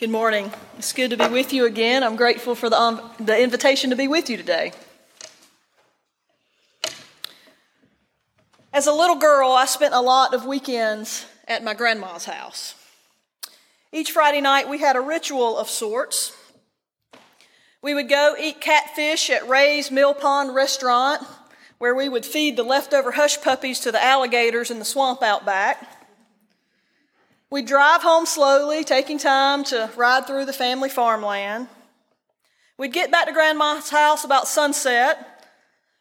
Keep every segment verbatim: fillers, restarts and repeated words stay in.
Good morning. It's good to be with you again. I'm grateful for the, um, the invitation to be with you today. As a little girl, I spent a lot of weekends at my grandma's house. Each Friday night, we had a ritual of sorts. We would go eat catfish at Ray's Mill Pond Restaurant, where we would feed the leftover hush puppies to the alligators in the swamp out back. We'd drive home slowly, taking time to ride through the family farmland. We'd get back to Grandma's house about sunset.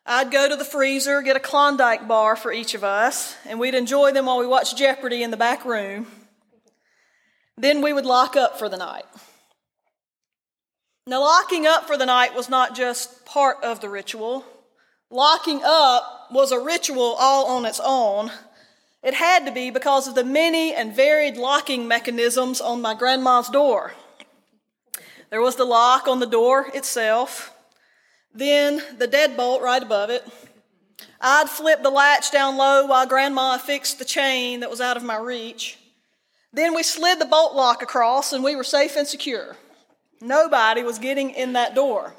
I'd go to the freezer, get a Klondike bar for each of us, and we'd enjoy them while we watched Jeopardy! In the back room. Then we would lock up for the night. Now, locking up for the night was not just part of the ritual. Locking up was a ritual all on its own. It had to be because of the many and varied locking mechanisms on my grandma's door. There was the lock on the door itself, then the deadbolt right above it. I'd flip the latch down low while Grandma fixed the chain that was out of my reach. Then we slid the bolt lock across and we were safe and secure. Nobody was getting in that door.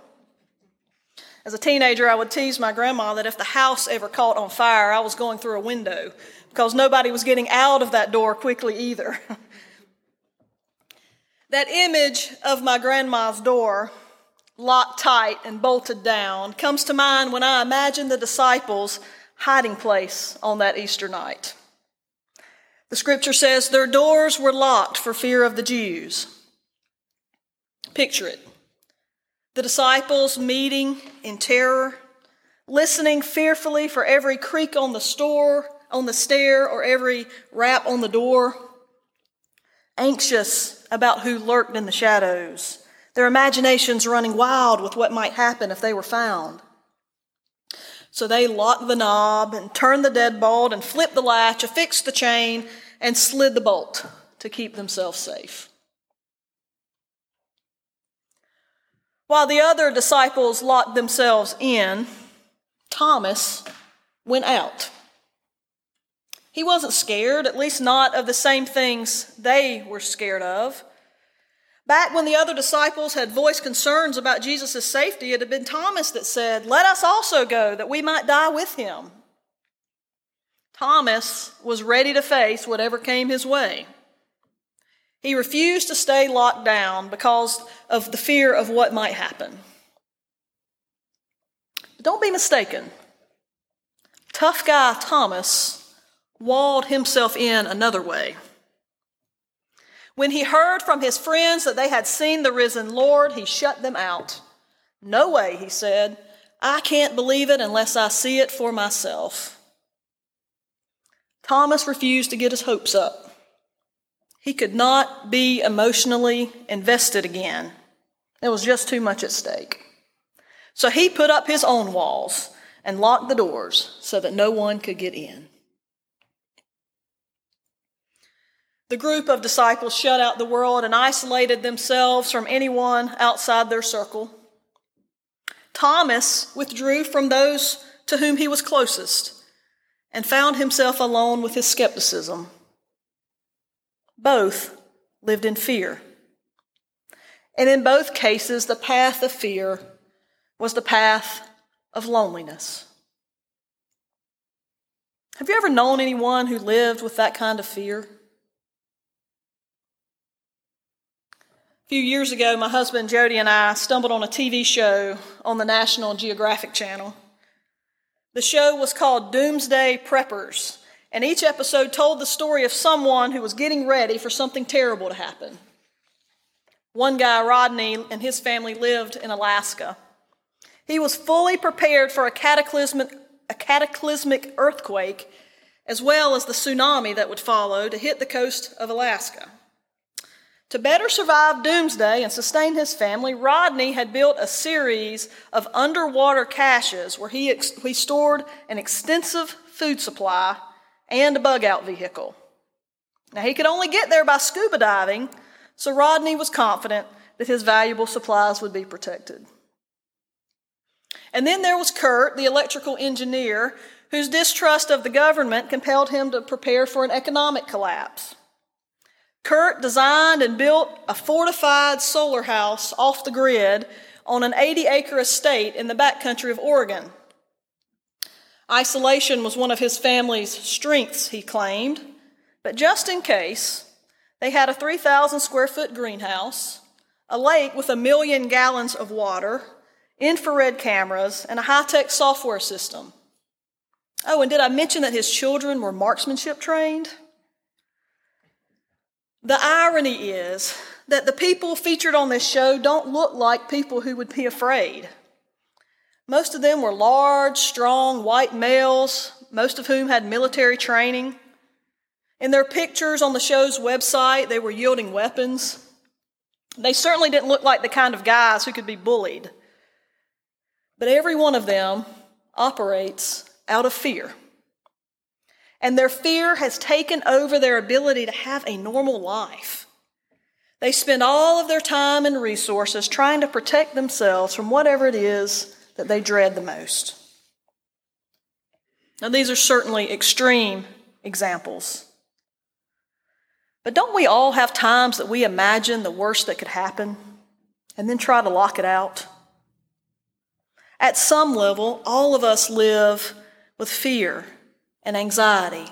As a teenager, I would tease my grandma that if the house ever caught on fire, I was going through a window, because nobody was getting out of that door quickly either. That image of my grandma's door, locked tight and bolted down, comes to mind when I imagine the disciples' hiding place on that Easter night. The scripture says their doors were locked for fear of the Jews. Picture it. The disciples meeting in terror, listening fearfully for every creak on the store, on the stair, or every rap on the door, anxious about who lurked in the shadows, their imaginations running wild with what might happen if they were found. So they locked the knob and turned the deadbolt and flipped the latch, affixed the chain, and slid the bolt to keep themselves safe. While the other disciples locked themselves in, Thomas went out. He wasn't scared, at least not of the same things they were scared of. Back when the other disciples had voiced concerns about Jesus' safety, it had been Thomas that said, "Let us also go, that we might die with him." Thomas was ready to face whatever came his way. He refused to stay locked down because of the fear of what might happen. But don't be mistaken. Tough guy Thomas walled himself in another way. When he heard from his friends that they had seen the risen Lord, he shut them out. "No way," he said. "I can't believe it unless I see it for myself." Thomas refused to get his hopes up. He could not be emotionally invested again. There was just too much at stake. So he put up his own walls and locked the doors so that no one could get in. The group of disciples shut out the world and isolated themselves from anyone outside their circle. Thomas withdrew from those to whom he was closest and found himself alone with his skepticism. Both lived in fear. And in both cases, the path of fear was the path of loneliness. Have you ever known anyone who lived with that kind of fear? A few years ago, my husband Jody and I stumbled on a T V show on the National Geographic Channel. The show was called Doomsday Preppers, and each episode told the story of someone who was getting ready for something terrible to happen. One guy, Rodney, and his family lived in Alaska. He was fully prepared for a cataclysmic, a cataclysmic earthquake, as well as the tsunami that would follow to hit the coast of Alaska. To better survive doomsday and sustain his family, Rodney had built a series of underwater caches where he, ex- he stored an extensive food supply and a bug-out vehicle. Now, he could only get there by scuba diving, so Rodney was confident that his valuable supplies would be protected. And then there was Kurt, the electrical engineer, whose distrust of the government compelled him to prepare for an economic collapse. Kurt designed and built a fortified solar house off the grid on an eighty-acre estate in the backcountry of Oregon. Isolation was one of his family's strengths, he claimed, but just in case, they had a three thousand square foot greenhouse, a lake with a million gallons of water, infrared cameras, and a high-tech software system. Oh, and did I mention that his children were marksmanship trained? The irony is that the people featured on this show don't look like people who would be afraid. Most of them were large, strong, white males, most of whom had military training. In their pictures on the show's website, they were wielding weapons. They certainly didn't look like the kind of guys who could be bullied. But every one of them operates out of fear. And their fear has taken over their ability to have a normal life. They spend all of their time and resources trying to protect themselves from whatever it is that they dread the most. Now, these are certainly extreme examples. But don't we all have times that we imagine the worst that could happen and then try to lock it out? At some level, all of us live with fear and anxiety,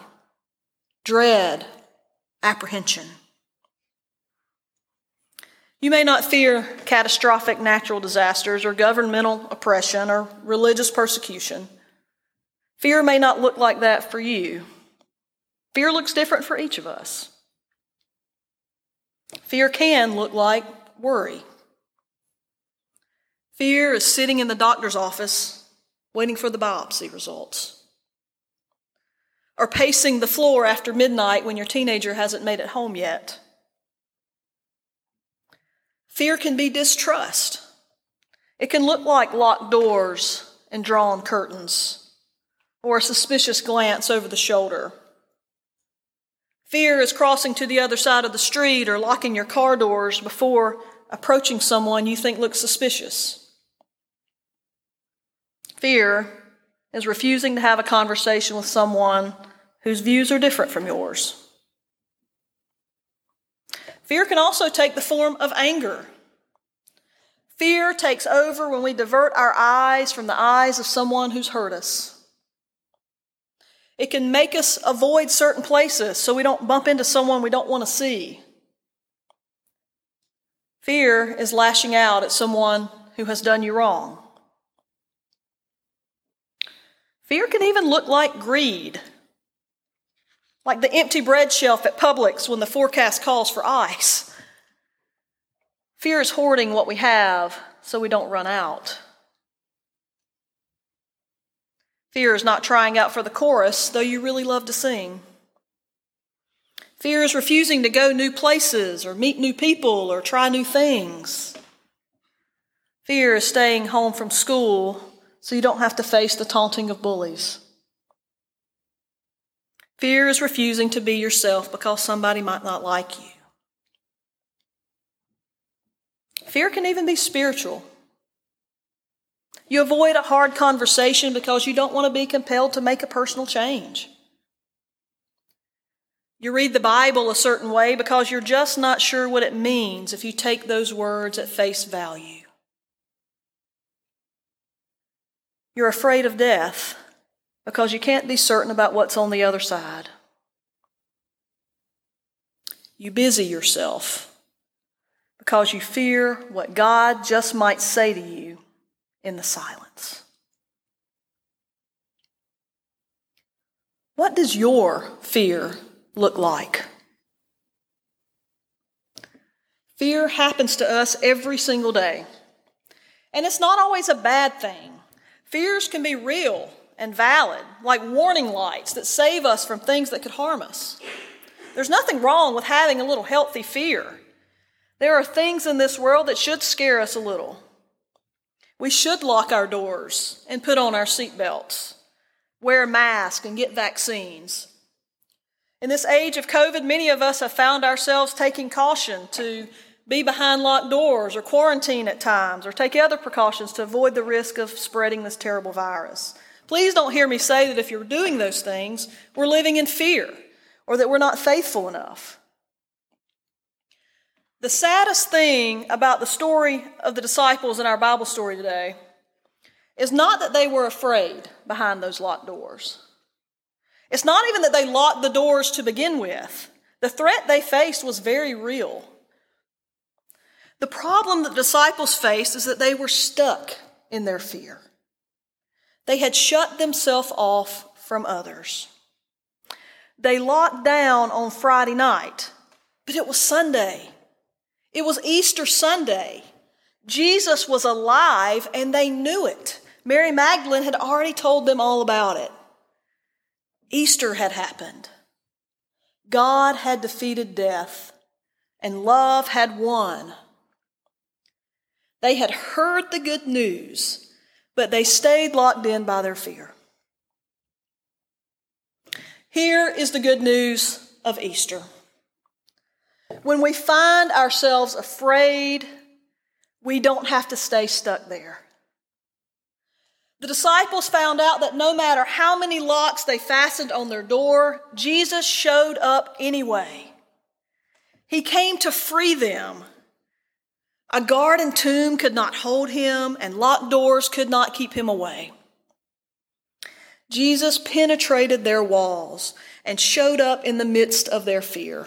dread, apprehension. You may not fear catastrophic natural disasters or governmental oppression or religious persecution. Fear may not look like that for you. Fear looks different for each of us. Fear can look like worry. Fear is sitting in the doctor's office waiting for the biopsy results, or pacing the floor after midnight when your teenager hasn't made it home yet. Fear can be distrust. It can look like locked doors and drawn curtains, or a suspicious glance over the shoulder. Fear is crossing to the other side of the street or locking your car doors before approaching someone you think looks suspicious. Fear is refusing to have a conversation with someone whose views are different from yours. Fear can also take the form of anger. Fear takes over when we divert our eyes from the eyes of someone who's hurt us. It can make us avoid certain places so we don't bump into someone we don't want to see. Fear is lashing out at someone who has done you wrong. Fear can even look like greed. Like the empty bread shelf at Publix when the forecast calls for ice. Fear is hoarding what we have so we don't run out. Fear is not trying out for the chorus, though you really love to sing. Fear is refusing to go new places or meet new people or try new things. Fear is staying home from school so you don't have to face the taunting of bullies. Fear is refusing to be yourself because somebody might not like you. Fear can even be spiritual. You avoid a hard conversation because you don't want to be compelled to make a personal change. You read the Bible a certain way because you're just not sure what it means if you take those words at face value. You're afraid of death because you can't be certain about what's on the other side. You busy yourself because you fear what God just might say to you in the silence. What does your fear look like? Fear happens to us every single day. And it's not always a bad thing. Fears can be real and valid, like warning lights that save us from things that could harm us. There's nothing wrong with having a little healthy fear. There are things in this world that should scare us a little. We should lock our doors and put on our seatbelts, wear masks and get vaccines. In this age of COVID, many of us have found ourselves taking caution to be behind locked doors or quarantine at times or take other precautions to avoid the risk of spreading this terrible virus. Please don't hear me say that if you're doing those things, we're living in fear or that we're not faithful enough. The saddest thing about the story of the disciples in our Bible story today is not that they were afraid behind those locked doors. It's not even that they locked the doors to begin with. The threat they faced was very real. The problem that the disciples faced is that they were stuck in their fear. They had shut themselves off from others. They locked down on Friday night, but it was Sunday. It was Easter Sunday. Jesus was alive, and they knew it. Mary Magdalene had already told them all about it. Easter had happened. God had defeated death, and love had won. They had heard the good news, but they stayed locked in by their fear. Here is the good news of Easter. When we find ourselves afraid, we don't have to stay stuck there. The disciples found out that no matter how many locks they fastened on their door, Jesus showed up anyway. He came to free them. A garden tomb could not hold him, and locked doors could not keep him away. Jesus penetrated their walls and showed up in the midst of their fear.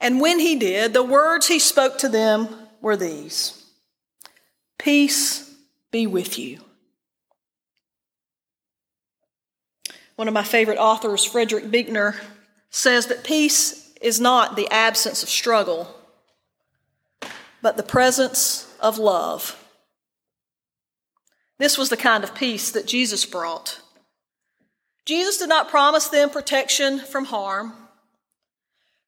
And when he did, the words he spoke to them were these: "Peace be with you." One of my favorite authors, Frederick Buechner, says that peace is not the absence of struggle, but the presence of love. This was the kind of peace that Jesus brought. Jesus did not promise them protection from harm.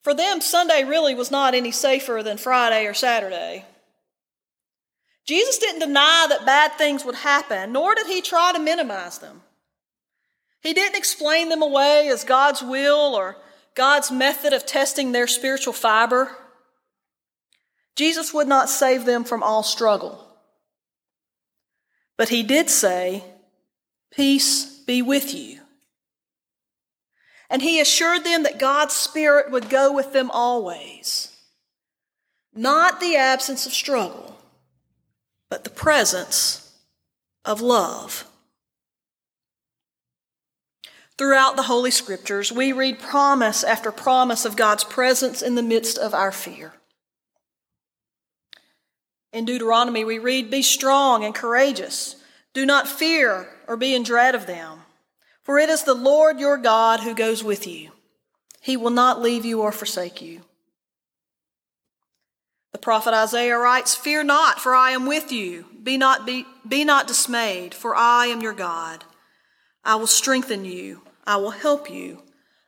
For them, Sunday really was not any safer than Friday or Saturday. Jesus didn't deny that bad things would happen, nor did he try to minimize them. He didn't explain them away as God's will or God's method of testing their spiritual fiber. Jesus would not save them from all struggle. But he did say, "Peace be with you." And he assured them that God's Spirit would go with them always. Not the absence of struggle, but the presence of love. Throughout the Holy Scriptures, we read promise after promise of God's presence in the midst of our fear. In Deuteronomy, we read, "Be strong and courageous. Do not fear or be in dread of them. For it is the Lord your God who goes with you. He will not leave you or forsake you." The prophet Isaiah writes, "Fear not, for I am with you. Be not, be, be not dismayed, for I am your God. I will strengthen you. I will help you.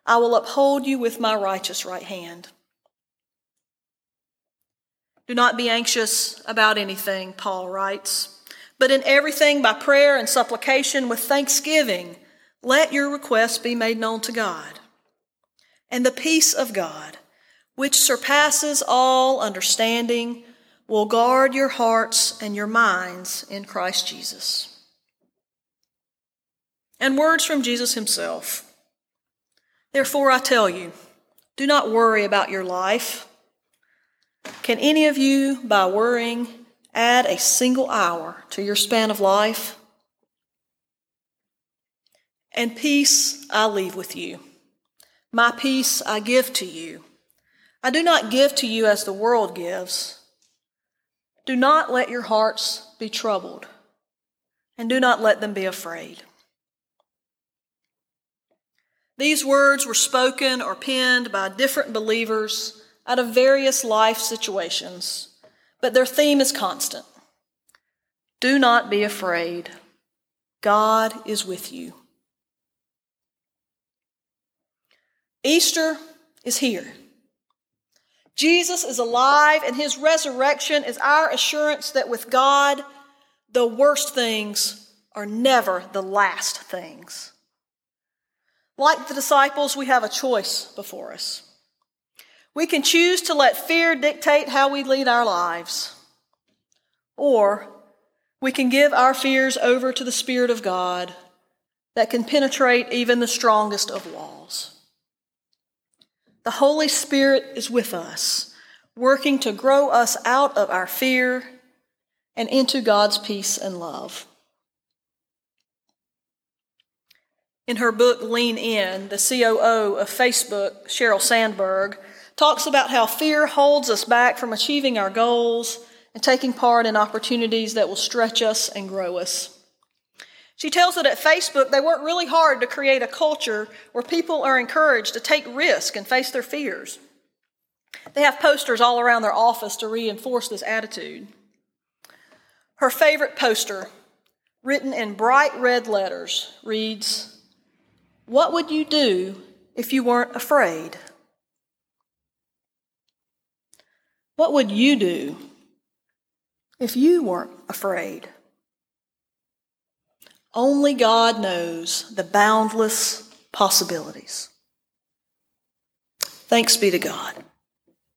I will uphold you with my righteous right hand." Do not be anxious about anything, Paul writes, "but in everything by prayer and supplication with thanksgiving, let your requests be made known to God. And the peace of God, which surpasses all understanding, will guard your hearts and your minds in Christ Jesus." And words from Jesus himself. "Therefore I tell you, do not worry about your life. Can any of you, by worrying, add a single hour to your span of life? And peace I leave with you. My peace I give to you. I do not give to you as the world gives. Do not let your hearts be troubled, and do not let them be afraid." These words were spoken or penned by different believers out of various life situations, but their theme is constant. Do not be afraid. God is with you. Easter is here. Jesus is alive, and his resurrection is our assurance that with God, the worst things are never the last things. Like the disciples, we have a choice before us. We can choose to let fear dictate how we lead our lives, or we can give our fears over to the Spirit of God that can penetrate even the strongest of walls. The Holy Spirit is with us, working to grow us out of our fear and into God's peace and love. In her book, Lean In, the C O O of Facebook, Sheryl Sandberg, talks about how fear holds us back from achieving our goals and taking part in opportunities that will stretch us and grow us. She tells that at Facebook, they work really hard to create a culture where people are encouraged to take risk and face their fears. They have posters all around their office to reinforce this attitude. Her favorite poster, written in bright red letters, reads, "What would you do if you weren't afraid?" What would you do if you weren't afraid? Only God knows the boundless possibilities. Thanks be to God.